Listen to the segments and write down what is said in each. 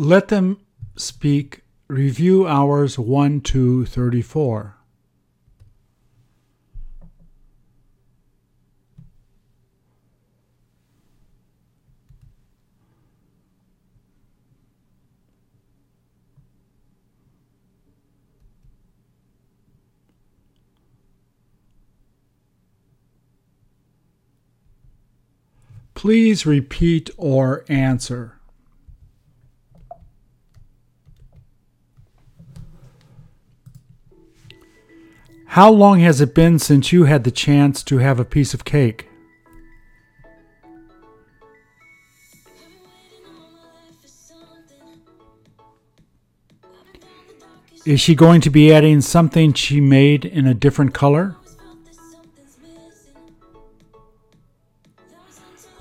Let them speak. Review hours 1 to 34. Please repeat or answer. How long has it been since you had the chance to have a piece of cake? Is she going to be adding something she made in a different color?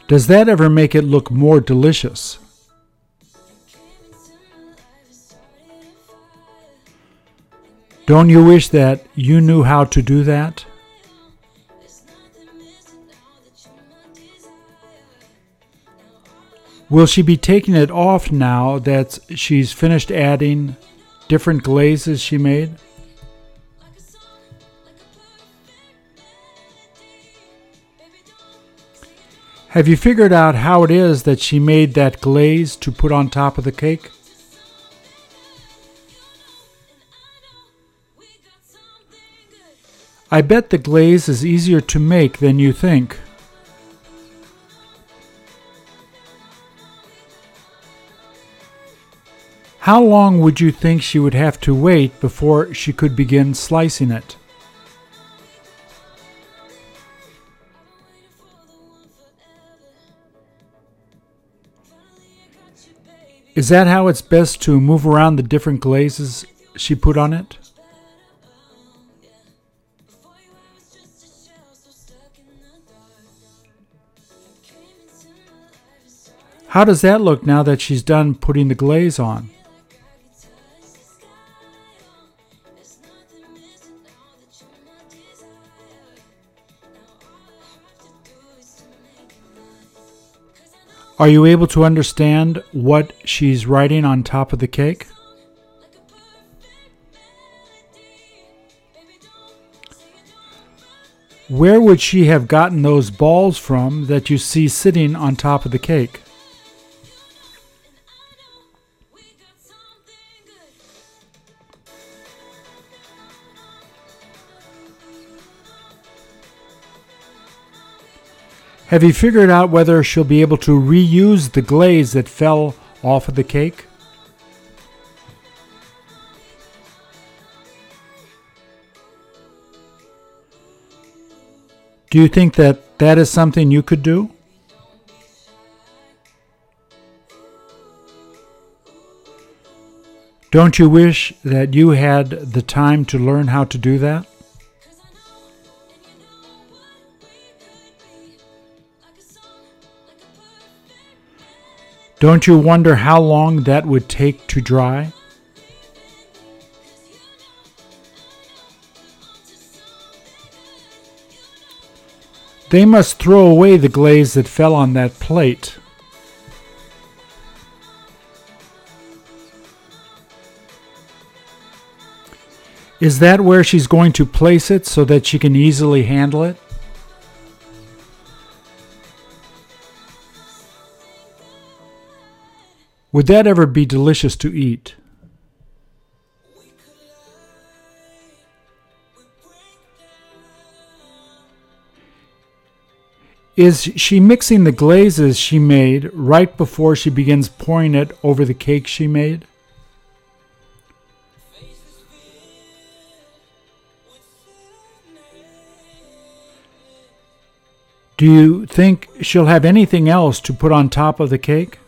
Does that ever make it look more delicious? Don't you wish that you knew how to do that? Will she be taking it off now that she's finished adding different glazes she made? Have you figured out how it is that she made that glaze to put on top of the cake? I bet the glaze is easier to make than you think. How long would you think she would have to wait before she could begin slicing it? Is that how it's best to move around the different glazes she put on it? How does that look now that she's done putting the glaze on? Are you able to understand what she's writing on top of the cake? Where would she have gotten those balls from that you see sitting on top of the cake? Have you figured out whether she'll be able to reuse the glaze that fell off of the cake? Do you think that that is something you could do? Don't you wish that you had the time to learn how to do that? Don't you wonder how long that would take to dry? They must throw away the glaze that fell on that plate. Is that where she's going to place it so that she can easily handle it? Would that ever be delicious to eat? Is she mixing the glazes she made right before she begins pouring it over the cake she made? Do you think she'll have anything else to put on top of the cake?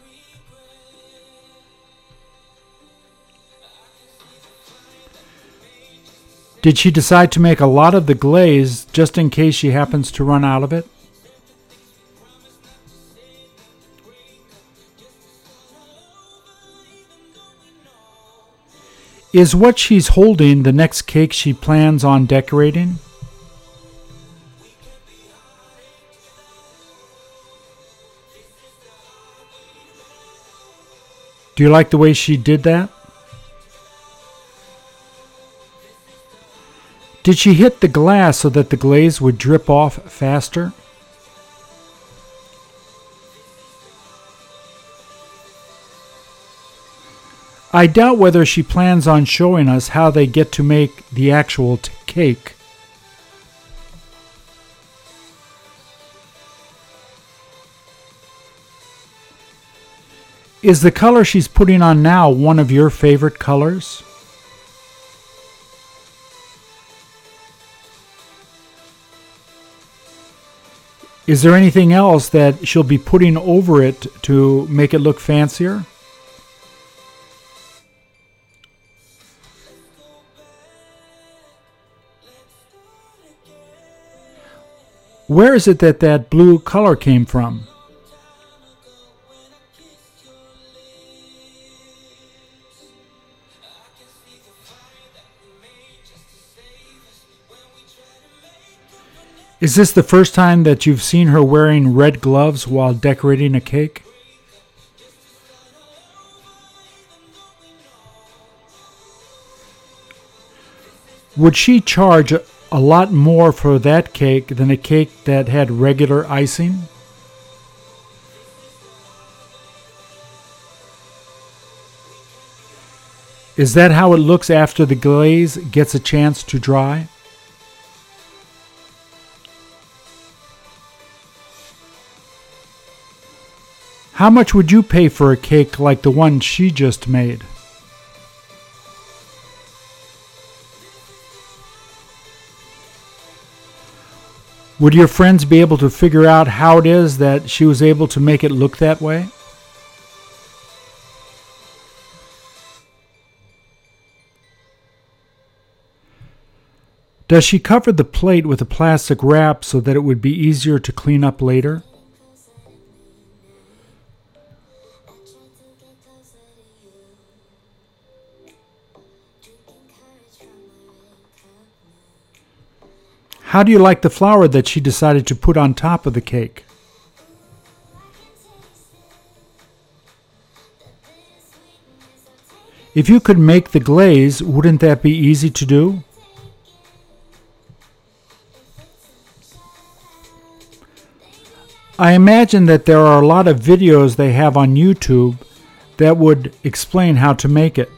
Did she decide to make a lot of the glaze just in case she happens to run out of it? Is what she's holding the next cake she plans on decorating? Do you like the way she did that? Did she hit the glass so that the glaze would drip off faster? I doubt whether she plans on showing us how they get to make the actual cake. Is the color she's putting on now one of your favorite colors? Is there anything else that she'll be putting over it to make it look fancier? Where is it that that blue color came from? Is this the first time that you've seen her wearing red gloves while decorating a cake? Would she charge a lot more for that cake than a cake that had regular icing? Is that how it looks after the glaze gets a chance to dry? How much would you pay for a cake like the one she just made? Would your friends be able to figure out how it is that she was able to make it look that way? Does she cover the plate with a plastic wrap so that it would be easier to clean up later? How do you like the flower that she decided to put on top of the cake? If you could make the glaze, wouldn't that be easy to do? I imagine that there are a lot of videos they have on YouTube that would explain how to make it.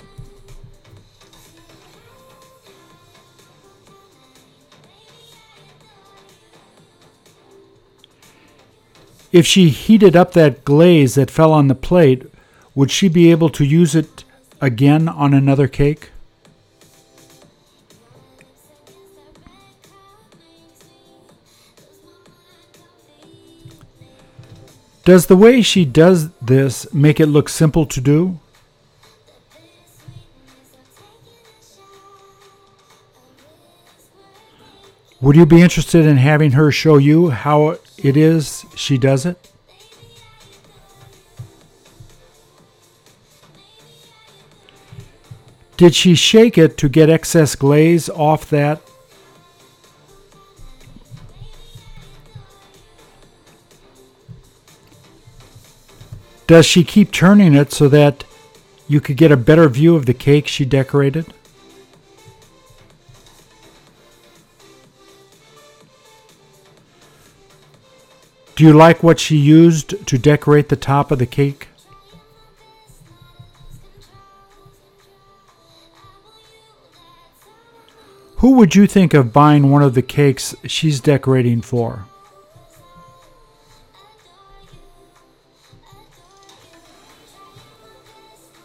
If she heated up that glaze that fell on the plate, would she be able to use it again on another cake? Does the way she does this make it look simple to do? Would you be interested in having her show you how it is she does it? Did she shake it to get excess glaze off that? Does she keep turning it so that you could get a better view of the cake she decorated? Do you like what she used to decorate the top of the cake? Who would you think of buying one of the cakes she's decorating for?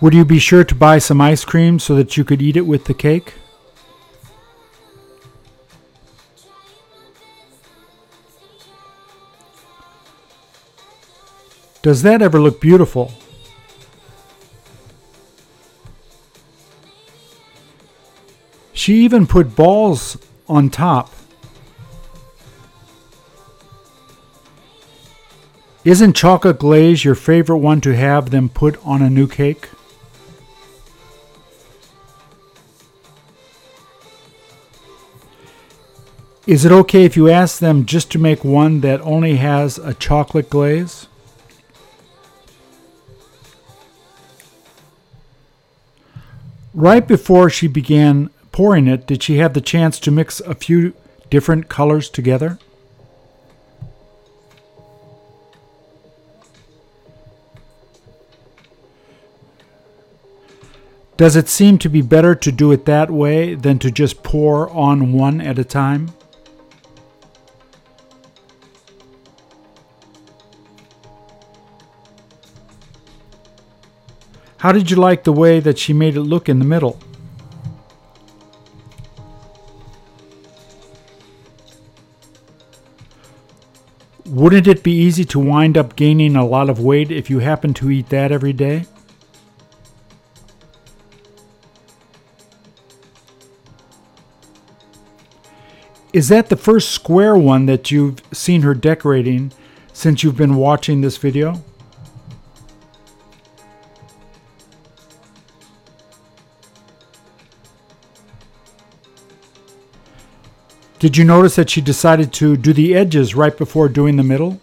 Would you be sure to buy some ice cream so that you could eat it with the cake? Does that ever look beautiful? She even put balls on top. Isn't chocolate glaze your favorite one to have them put on a new cake? Is it okay if you ask them just to make one that only has a chocolate glaze? Right before she began pouring it, did she have the chance to mix a few different colors together? Does it seem to be better to do it that way than to just pour on one at a time? How did you like the way that she made it look in the middle? Wouldn't it be easy to wind up gaining a lot of weight if you happen to eat that every day? Is that the first square one that you've seen her decorating since you've been watching this video? Did you notice that she decided to do the edges right before doing the middle?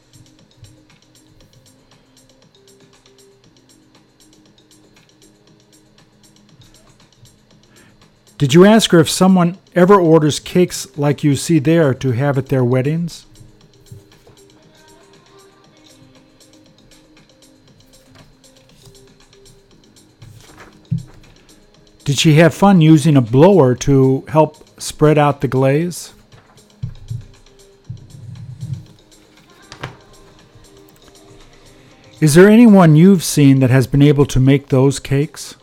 Did you ask her if someone ever orders cakes like you see there to have at their weddings? Did she have fun using a blower to help spread out the glaze? Is there anyone you've seen that has been able to make those cakes?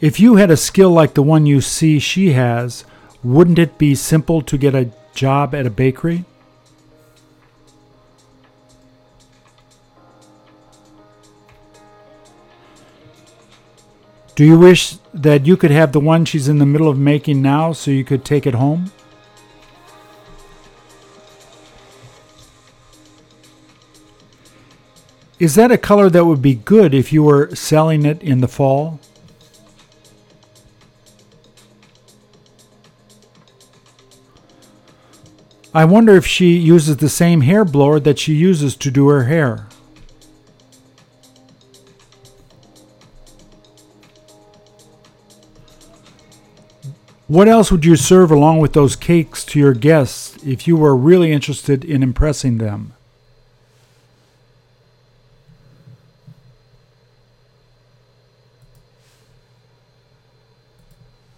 If you had a skill like the one you see she has, wouldn't it be simple to get a job at a bakery? Do you wish that you could have the one she's in the middle of making now so you could take it home? Is that a color that would be good if you were selling it in the fall? I wonder if she uses the same hair blower that she uses to do her hair. What else would you serve along with those cakes to your guests if you were really interested in impressing them?